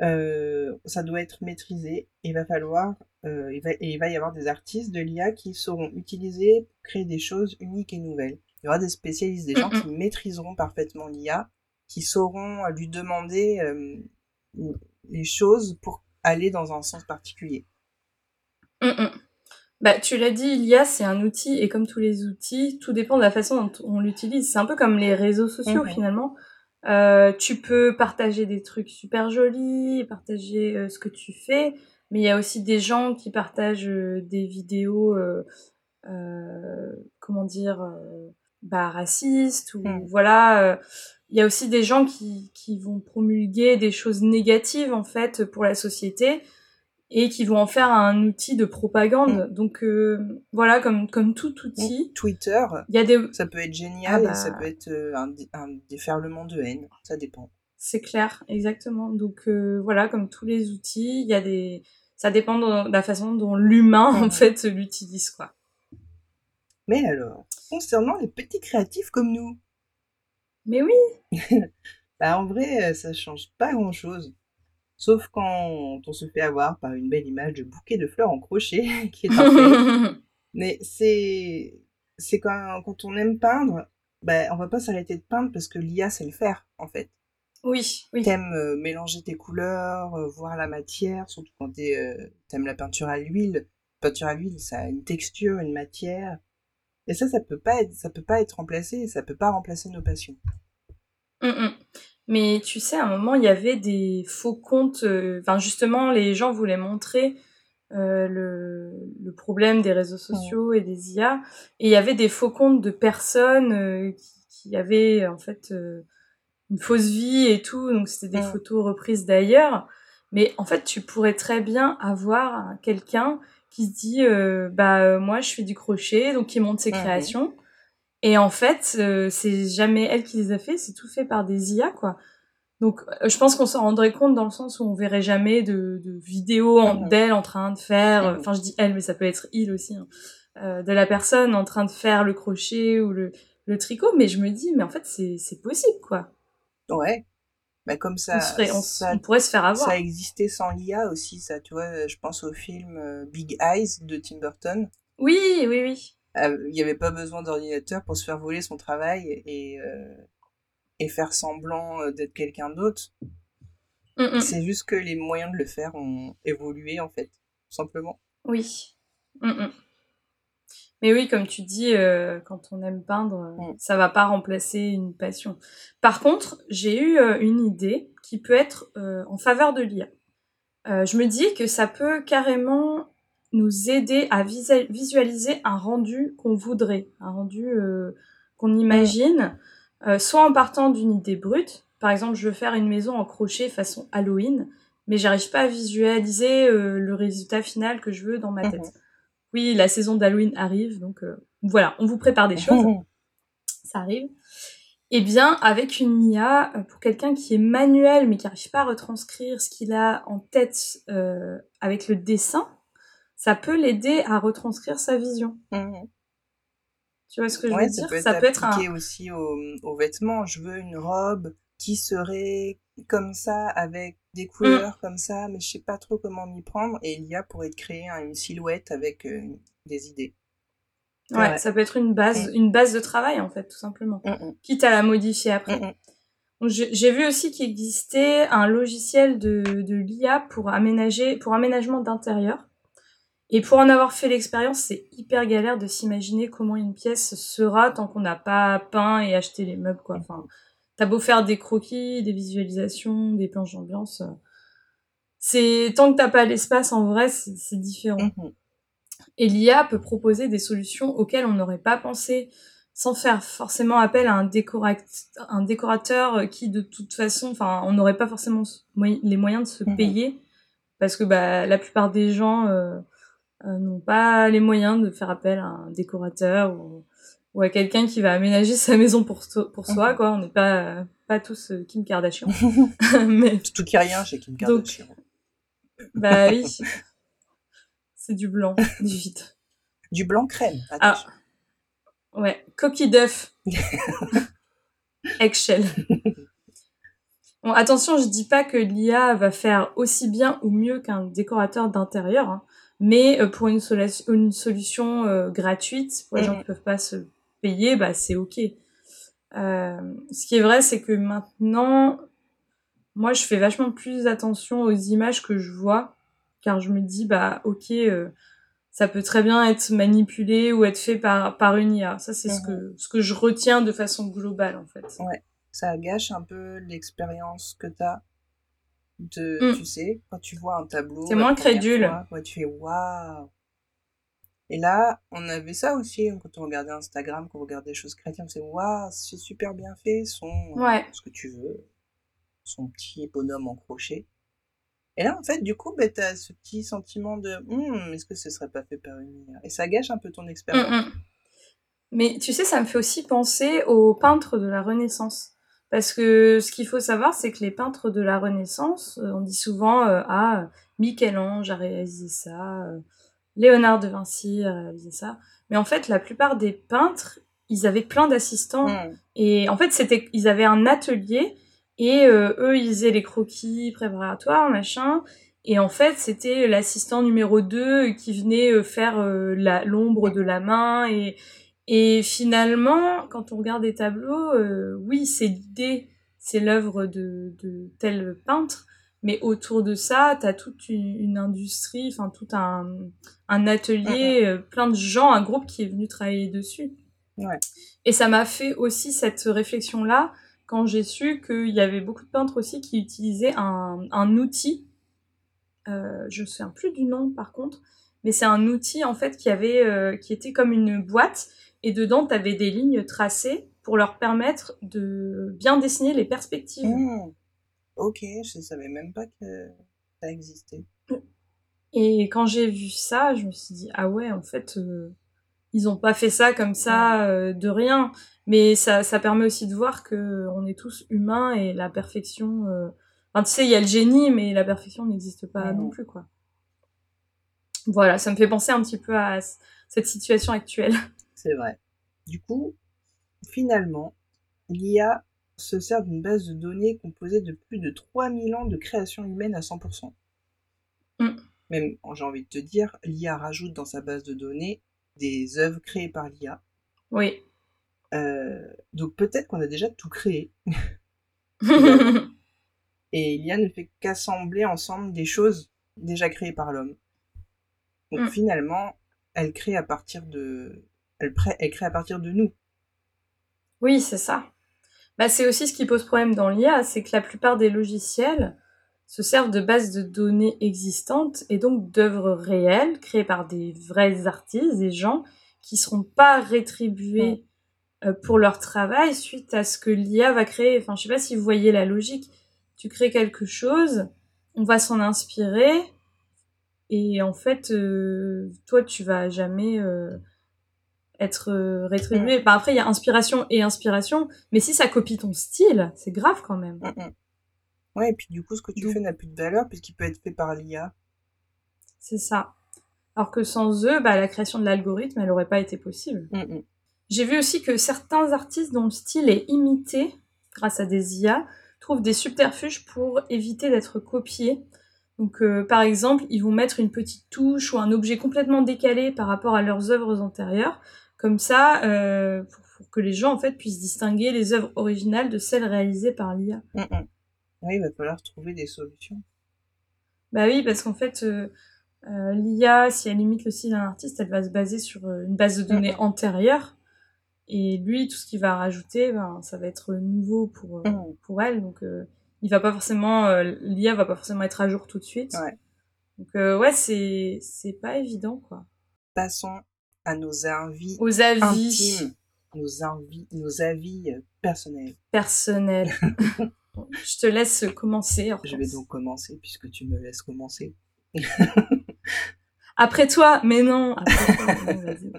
ça doit être maîtrisé, et il va y avoir des artistes de l'IA qui seront utilisés pour créer des choses uniques et nouvelles. Il y aura des spécialistes, des gens qui maîtriseront parfaitement l'IA, qui sauront lui demander les choses pour aller dans un sens particulier. Bah, tu l'as dit, l'IA, c'est un outil, et comme tous les outils, tout dépend de la façon dont on l'utilise. C'est un peu comme les réseaux sociaux, finalement. Tu peux partager des trucs super jolis, partager ce que tu fais, mais il y a aussi des gens qui partagent des vidéos, racistes, ou il y a aussi des gens qui vont promulguer des choses négatives, en fait, pour la société, et qui vont en faire un outil de propagande. Donc, voilà, comme tout outil... Twitter, ça peut être génial, et ça peut être un déferlement de haine, ça dépend. C'est clair, exactement. Donc, voilà, comme tous les outils, il y a des... ça dépend de la façon dont l'humain, en fait, l'utilise, quoi. Mais alors, concernant les petits créatifs comme nous... Mais oui. Bah, en vrai, ça change pas grand-chose. Sauf quand on se fait avoir par une belle image de bouquet de fleurs en crochet qui est parfait. Mais c'est quand on aime peindre, bah, on va pas s'arrêter de peindre parce que l'IA sait le faire, en fait. Oui, oui. T'aimes mélanger tes couleurs, voir la matière, surtout quand t'aimes la peinture à l'huile. La peinture à l'huile, ça a une texture, une matière... Et ça peut pas être remplacé, ça peut pas remplacer nos passions. Mais tu sais, à un moment, il y avait des faux comptes. Enfin, justement, les gens voulaient montrer le problème des réseaux sociaux et des IA. Et il y avait des faux comptes de personnes qui avaient, en fait, une fausse vie et tout. Donc, c'était des photos reprises d'ailleurs. Mais en fait, tu pourrais très bien avoir quelqu'un qui se dit moi je fais du crochet, donc qui monte ses créations, et en fait c'est jamais elle qui les a fait, c'est tout fait par des IA, quoi. Donc je pense qu'on s'en rendrait compte dans le sens où on verrait jamais de vidéos d'elle en train de faire, enfin je dis elle mais ça peut être il aussi, de la personne en train de faire le crochet ou le tricot, mais je me dis mais en fait c'est possible, quoi. Ouais. Bah comme ça, on pourrait se faire avoir. Ça existait sans l'IA aussi, ça, tu vois, je pense au film Big Eyes de Tim Burton. Oui, oui, oui. Il n'y avait pas besoin d'ordinateur pour se faire voler son travail et faire semblant d'être quelqu'un d'autre. C'est juste que les moyens de le faire ont évolué, en fait, tout simplement. Oui. Mais oui, comme tu dis, quand on aime peindre, ça va pas remplacer une passion. Par contre, j'ai eu une idée qui peut être en faveur de l'IA. Je me dis que ça peut carrément nous aider à visualiser un rendu qu'on voudrait, un rendu qu'on imagine, soit en partant d'une idée brute. Par exemple, je veux faire une maison en crochet façon Halloween, mais j'arrive pas à visualiser le résultat final que je veux dans ma tête. Oui, la saison d'Halloween arrive, donc voilà, on vous prépare des choses. Ça arrive. Eh bien, avec une IA, pour quelqu'un qui est manuel, mais qui n'arrive pas à retranscrire ce qu'il a en tête avec le dessin, ça peut l'aider à retranscrire sa vision. Tu vois ce que je veux dire ? Ça peut être appliqué aussi aux vêtements. Je veux une robe qui serait comme ça, avec des couleurs comme ça, mais je ne sais pas trop comment m'y prendre. Et l'IA pourrait te créer une silhouette avec des idées. Ouais, ça peut être une base de travail, en fait, tout simplement. Quitte à la modifier après. Donc, j'ai vu aussi qu'il existait un logiciel de l'IA pour aménagement d'intérieur. Et pour en avoir fait l'expérience, c'est hyper galère de s'imaginer comment une pièce sera tant qu'on n'a pas peint et acheté les meubles, quoi. Enfin, t'as beau faire des croquis, des visualisations, des planches d'ambiance. Tant que t'as pas l'espace, en vrai, c'est différent. Et l'IA peut proposer des solutions auxquelles on n'aurait pas pensé, sans faire forcément appel à un décorateur qui, de toute façon, on n'aurait pas forcément les moyens de se payer, parce que la plupart des gens n'ont pas les moyens de faire appel à un décorateur ou à quelqu'un qui va aménager sa maison pour soi, quoi. On n'est pas tous Kim Kardashian. Mais... Tout qui rien chez Kim Kardashian. Donc, oui... C'est du blanc, du vide. Du blanc crème, attention. Ah, ouais, coquille d'œuf. Eggshell. Bon, attention, je dis pas que l'IA va faire aussi bien ou mieux qu'un décorateur d'intérieur, hein, mais pour une solution gratuite, pour les gens qui peuvent pas se payer, c'est OK. Ce qui est vrai, c'est que maintenant, moi, je fais vachement plus attention aux images que je vois, car je me dis, ça peut très bien être manipulé ou être fait par une IA. Ça, c'est ce que je retiens de façon globale, en fait. Ouais, ça gâche un peu l'expérience que t'as de, tu sais, quand tu vois un tableau... T'es moins crédule. Tu fais, waouh. Et là, on avait ça aussi, quand on regardait Instagram, quand on regardait des choses chrétiennes, on disait, waouh, c'est super bien fait, ce que tu veux, son petit bonhomme en crochet. Et là, en fait, du coup, t'as ce petit sentiment de « est-ce que ce serait pas fait par une IA ?» Et ça gâche un peu ton expérience. Mais tu sais, ça me fait aussi penser aux peintres de la Renaissance. Parce que ce qu'il faut savoir, c'est que les peintres de la Renaissance, on dit souvent « Ah, Michel-Ange a réalisé ça, Léonard de Vinci a réalisé ça. » Mais en fait, la plupart des peintres, ils avaient plein d'assistants. Et en fait, ils avaient un atelier... Et eux, ils faisaient les croquis préparatoires, machin. Et en fait, c'était l'assistant numéro 2 qui venait faire l'ombre de la main. Et finalement, quand on regarde des tableaux, oui, c'est l'idée, c'est l'œuvre de tel peintre. Mais autour de ça, t'as toute une industrie, enfin tout un atelier, plein de gens, un groupe qui est venu travailler dessus. Ouais. Et ça m'a fait aussi cette réflexion-là, quand j'ai su qu'il y avait beaucoup de peintres aussi qui utilisaient un outil, je ne me souviens plus du nom par contre, mais c'est un outil en fait qui était comme une boîte, et dedans tu avais des lignes tracées pour leur permettre de bien dessiner les perspectives. Ok, je ne savais même pas que ça existait. Et quand j'ai vu ça, je me suis dit, ah ouais, en fait... Ils n'ont pas fait ça comme ça de rien, mais ça permet aussi de voir qu'on est tous humains et la perfection... tu sais, il y a le génie, mais la perfection n'existe pas non plus, quoi. Voilà, ça me fait penser un petit peu à cette situation actuelle. C'est vrai. Du coup, finalement, l'IA se sert d'une base de données composée de plus de 3000 ans de création humaine à 100%. Même, j'ai envie de te dire, l'IA rajoute dans sa base de données des œuvres créées par l'IA. Oui. Donc peut-être qu'on a déjà tout créé. Et l'IA ne fait qu'assembler ensemble des choses déjà créées par l'homme. Donc finalement, elle crée à partir de nous. Oui, c'est ça. C'est aussi ce qui pose problème dans l'IA, c'est que la plupart des logiciels se servent de bases de données existantes et donc d'œuvres réelles créées par des vrais artistes, des gens qui ne seront pas rétribués pour leur travail suite à ce que l'IA va créer. Enfin, je sais pas si vous voyez la logique. Tu crées quelque chose, on va s'en inspirer, Et en fait, toi, tu vas jamais être rétribué. Bah, après, il y a inspiration et inspiration, mais si ça copie ton style, c'est grave quand même. Ouais, et puis du coup, ce que tu fais n'a plus de valeur puisqu'il peut être fait par l'IA. C'est ça. Alors que sans eux, bah, la création de l'algorithme, elle n'aurait pas été possible. J'ai vu aussi que certains artistes dont le style est imité grâce à des IA trouvent des subterfuges pour éviter d'être copiés. Donc, par exemple, ils vont mettre une petite touche ou un objet complètement décalé par rapport à leurs œuvres antérieures, comme ça, pour que les gens, en fait, puissent distinguer les œuvres originales de celles réalisées par l'IA. Oui, il va falloir trouver des solutions. Bah oui, parce qu'en fait, l'IA, si elle imite le style d'un artiste, elle va se baser sur une base de données antérieure, et lui, tout ce qu'il va rajouter, ben, ça va être nouveau pour elle, donc... il va pas forcément, l'IA va pas forcément être à jour tout de suite. Donc ouais, c'est pas évident quoi. Passons à nos avis. Aux avis intimes, nos avis personnels. Je te laisse commencer. Hortense. Je vais donc commencer puisque tu me laisses commencer. Après toi, mais non. Après toi, mais non, vas-y.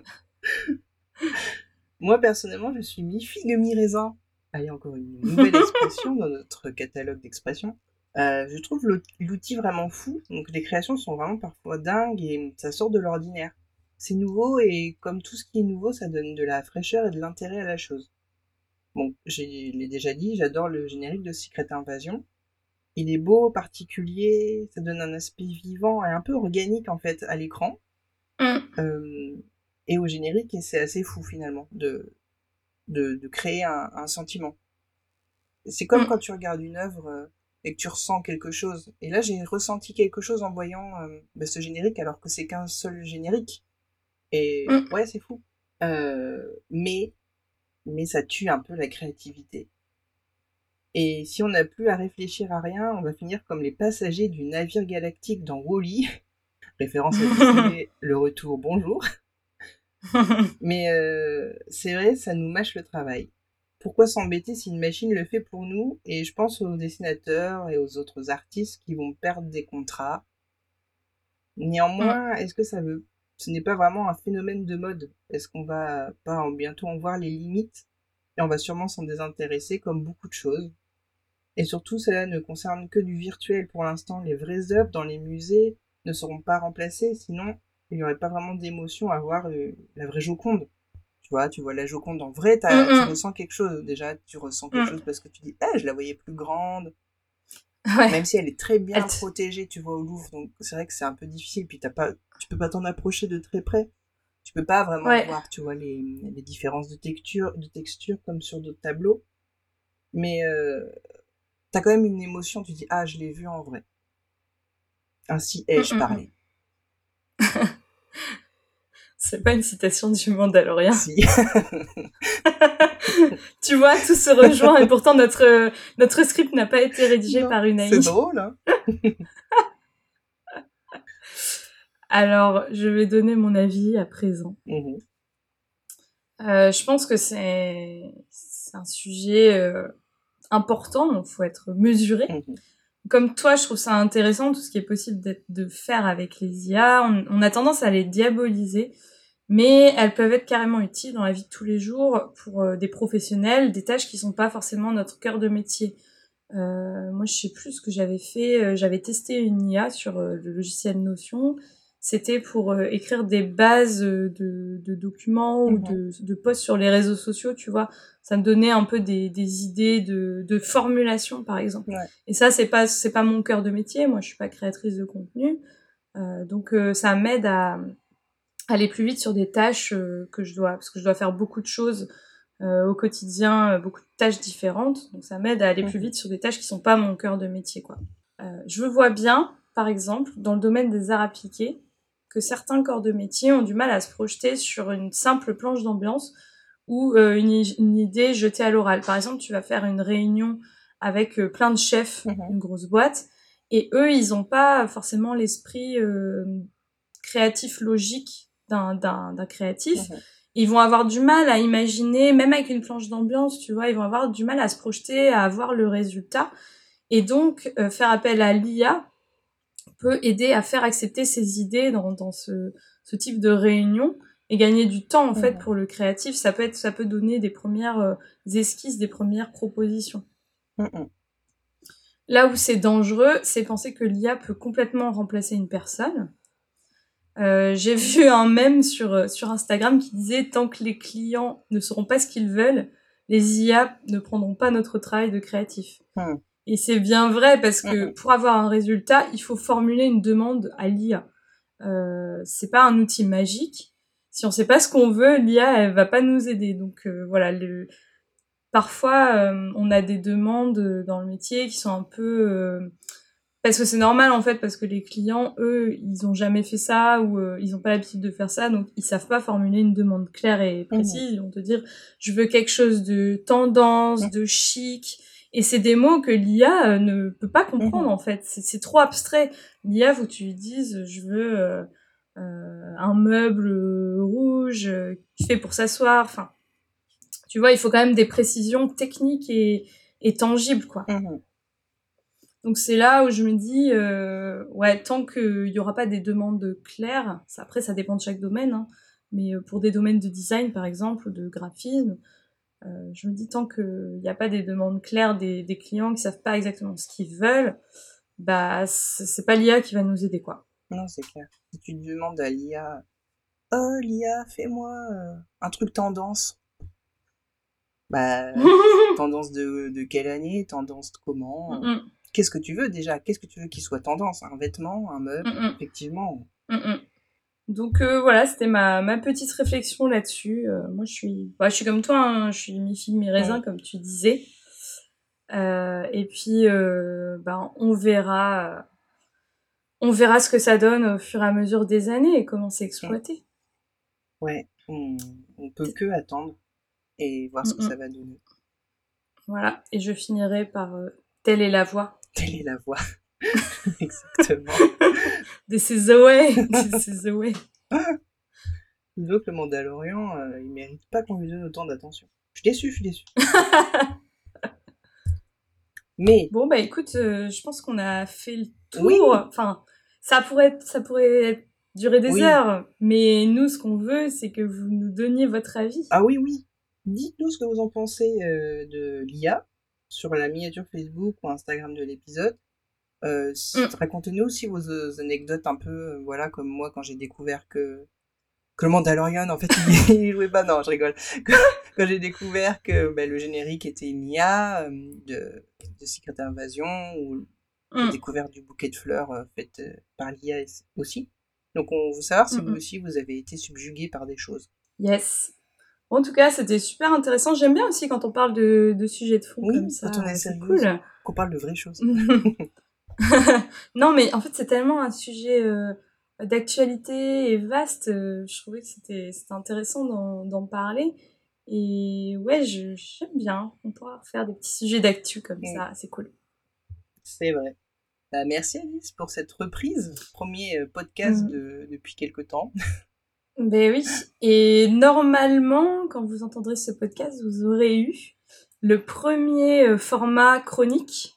Moi personnellement, je suis mi-figue mi-raisin. Allez, encore une nouvelle expression dans notre catalogue d'expressions. Je trouve l'outil vraiment fou. Donc, les créations sont vraiment parfois dingues et ça sort de l'ordinaire. C'est nouveau et comme tout ce qui est nouveau, ça donne de la fraîcheur et de l'intérêt à la chose. Bon, je l'ai déjà dit, j'adore le générique de Secret Invasion. Il est beau, particulier, ça donne un aspect vivant et un peu organique en fait à l'écran. Et au générique, et c'est assez fou finalement de créer un sentiment. C'est comme quand tu regardes une œuvre et que tu ressens quelque chose. Et là, j'ai ressenti quelque chose en voyant ce générique, alors que c'est qu'un seul générique. Et ouais, c'est fou. Mais ça tue un peu la créativité. Et si on n'a plus à réfléchir à rien, on va finir comme les passagers du navire galactique dans Wally. Référence à le retour, bonjour. Mais c'est vrai, ça nous mâche le travail. Pourquoi s'embêter si une machine le fait pour nous? Et je pense aux dessinateurs et aux autres artistes qui vont perdre des contrats. Néanmoins, est-ce que ce n'est pas vraiment un phénomène de mode? Est-ce qu'on va pas bientôt en voir les limites? Et on va sûrement s'en désintéresser comme beaucoup de choses. Et surtout, cela ne concerne que du virtuel pour l'instant. Les vraies œuvres dans les musées ne seront pas remplacées, sinon... il n'y aurait pas vraiment d'émotion à voir la vraie Joconde. Tu vois la Joconde en vrai, tu ressens quelque chose. Déjà, tu ressens quelque chose parce que tu dis « Ah, je la voyais plus grande. Ouais. » Même si elle est très bien protégée, tu vois, au Louvre. Donc, c'est vrai que c'est un peu difficile. Puis, tu peux pas t'en approcher de très près. Tu peux pas vraiment voir, tu vois, les différences de texture comme sur d'autres tableaux. Mais t'as quand même une émotion. Tu dis « Ah, je l'ai vue en vrai. » Ainsi ai-je parlé. C'est pas une citation du Mandalorian. Si. Tu vois, tout se rejoint et pourtant notre script n'a pas été rédigé par une AI. C'est drôle, hein. Alors, je vais donner mon avis à présent. Je pense que c'est un sujet important, donc faut être mesuré. Comme toi, je trouve ça intéressant, tout ce qui est possible de faire avec les IA. On a tendance à les diaboliser, mais elles peuvent être carrément utiles dans la vie de tous les jours pour des professionnels, des tâches qui sont pas forcément notre cœur de métier. Moi, je sais plus ce que j'avais fait. J'avais testé une IA sur le logiciel Notion. C'était pour écrire des bases de documents ou de posts sur les réseaux sociaux, tu vois. Ça me donnait un peu des idées de formulation, par exemple. Et ça, c'est pas mon cœur de métier. Moi, je suis pas créatrice de contenu. Donc, ça m'aide à aller plus vite sur des tâches parce que je dois faire beaucoup de choses au quotidien, beaucoup de tâches différentes. Donc, ça m'aide à aller plus vite sur des tâches qui sont pas mon cœur de métier, quoi. Je vois bien, par exemple, dans le domaine des arts appliqués, que certains corps de métier ont du mal à se projeter sur une simple planche d'ambiance ou une idée jetée à l'oral. Par exemple, tu vas faire une réunion avec plein de chefs, une grosse boîte, et eux, ils n'ont pas forcément l'esprit créatif, logique d'un créatif. Ils vont avoir du mal à imaginer, même avec une planche d'ambiance, tu vois, ils vont avoir du mal à se projeter, à avoir le résultat. Et donc, faire appel à l'IA peut aider à faire accepter ses idées dans ce type de réunion et gagner du temps en fait pour le créatif. Ça peut donner des premières esquisses, des premières propositions. Là où c'est dangereux, c'est penser que l'IA peut complètement remplacer une personne. J'ai vu un mème sur Instagram qui disait « Tant que les clients ne sauront pas ce qu'ils veulent, les IA ne prendront pas notre travail de créatif. » Et c'est bien vrai parce que pour avoir un résultat, il faut formuler une demande à l'IA. C'est pas un outil magique. Si on sait pas ce qu'on veut, l'IA elle va pas nous aider. Donc voilà, parfois on a des demandes dans le métier qui sont un peu parce que c'est normal en fait, parce que les clients eux, ils ont jamais fait ça ou ils ont pas l'habitude de faire ça, donc ils savent pas formuler une demande claire et précise. Ils vont te dire je veux quelque chose de tendance, de chic. Et c'est des mots que l'IA ne peut pas comprendre, en fait. C'est trop abstrait. L'IA, faut que tu lui dises, je veux un meuble rouge fait pour s'asseoir. Enfin, tu vois, il faut quand même des précisions techniques et tangibles, quoi. Donc, c'est là où je me dis, tant qu'il n'y aura pas des demandes claires, après, ça dépend de chaque domaine, hein, mais pour des domaines de design, par exemple, de graphisme, je me dis, tant qu'il n'y a pas des demandes claires des clients qui ne savent pas exactement ce qu'ils veulent, bah, c'est pas l'IA qui va nous aider, quoi. Non, c'est clair. Si tu demandes à l'IA, « Oh, l'IA, fais-moi un truc tendance. » Bah, tendance de quelle année? Tendance de comment? Qu'est-ce que tu veux, déjà? Qu'est-ce que tu veux qu'il soit tendance? Un vêtement? Un meuble? Effectivement. Donc voilà, c'était ma petite réflexion là-dessus. Moi, je suis comme toi, hein, je suis mi-figue, mi-raisin, comme tu disais. Et puis, on verra ce que ça donne au fur et à mesure des années et comment c'est exploité. Ouais, on peut que attendre et voir ce que ça va donner. Voilà, et je finirai par telle est la voix. Telle est la voix. Exactement. This is the way. Donc le Mandalorian, il mérite pas qu'on lui donne autant d'attention. Je suis déçue. Mais bon bah écoute, je pense qu'on a fait le tour. Oui. Enfin, ça pourrait durer des heures, mais nous ce qu'on veut, c'est que vous nous donniez votre avis. Ah oui. Dites-nous ce que vous en pensez de l'IA sur la miniature Facebook ou Instagram de l'épisode. Racontez-nous aussi vos anecdotes un peu, voilà, comme moi quand j'ai découvert que le Mandalorian en fait il jouait pas, non je rigole, quand j'ai découvert que le générique était une IA de Secret Invasion, ou j'ai découvert du bouquet de fleurs fait par l'IA aussi. Donc on veut savoir si vous aussi vous avez été subjugué par des choses. Yes. En tout cas, c'était super intéressant. J'aime bien aussi quand on parle de sujets de fond comme ça. Quand on est sérieux, c'est cool. Qu'on parle de vraies choses. Non, mais en fait, c'est tellement un sujet d'actualité et vaste. Je trouvais que c'était intéressant d'en parler. Et ouais, j'aime bien. On pourra faire des petits sujets d'actu comme ça. C'est cool. C'est vrai. Bah, merci Alice pour cette reprise. Premier podcast depuis quelque temps. Ben oui. Et normalement, quand vous entendrez ce podcast, vous aurez eu le premier format chronique.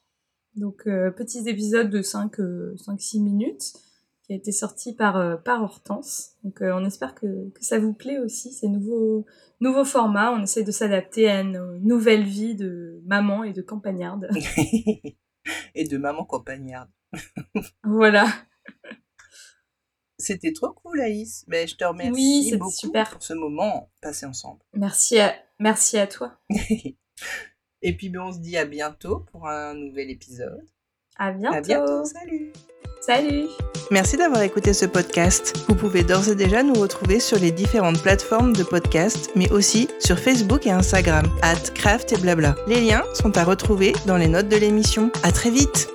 Donc, petits épisodes de 5-6 minutes qui a été sorti par Hortense. Donc, on espère que ça vous plaît aussi, ces nouveaux formats. On essaie de s'adapter à nos nouvelles vies de maman et de campagnarde. Et de maman campagnarde. Voilà. C'était trop cool, Alice. Mais je te remercie beaucoup super. Pour ce moment passé ensemble. Merci à toi. Et puis, on se dit à bientôt pour un nouvel épisode. À bientôt. Salut. Merci d'avoir écouté ce podcast. Vous pouvez d'ores et déjà nous retrouver sur les différentes plateformes de podcast, mais aussi sur Facebook et Instagram @Craft et Blabla. Les liens sont à retrouver dans les notes de l'émission. À très vite.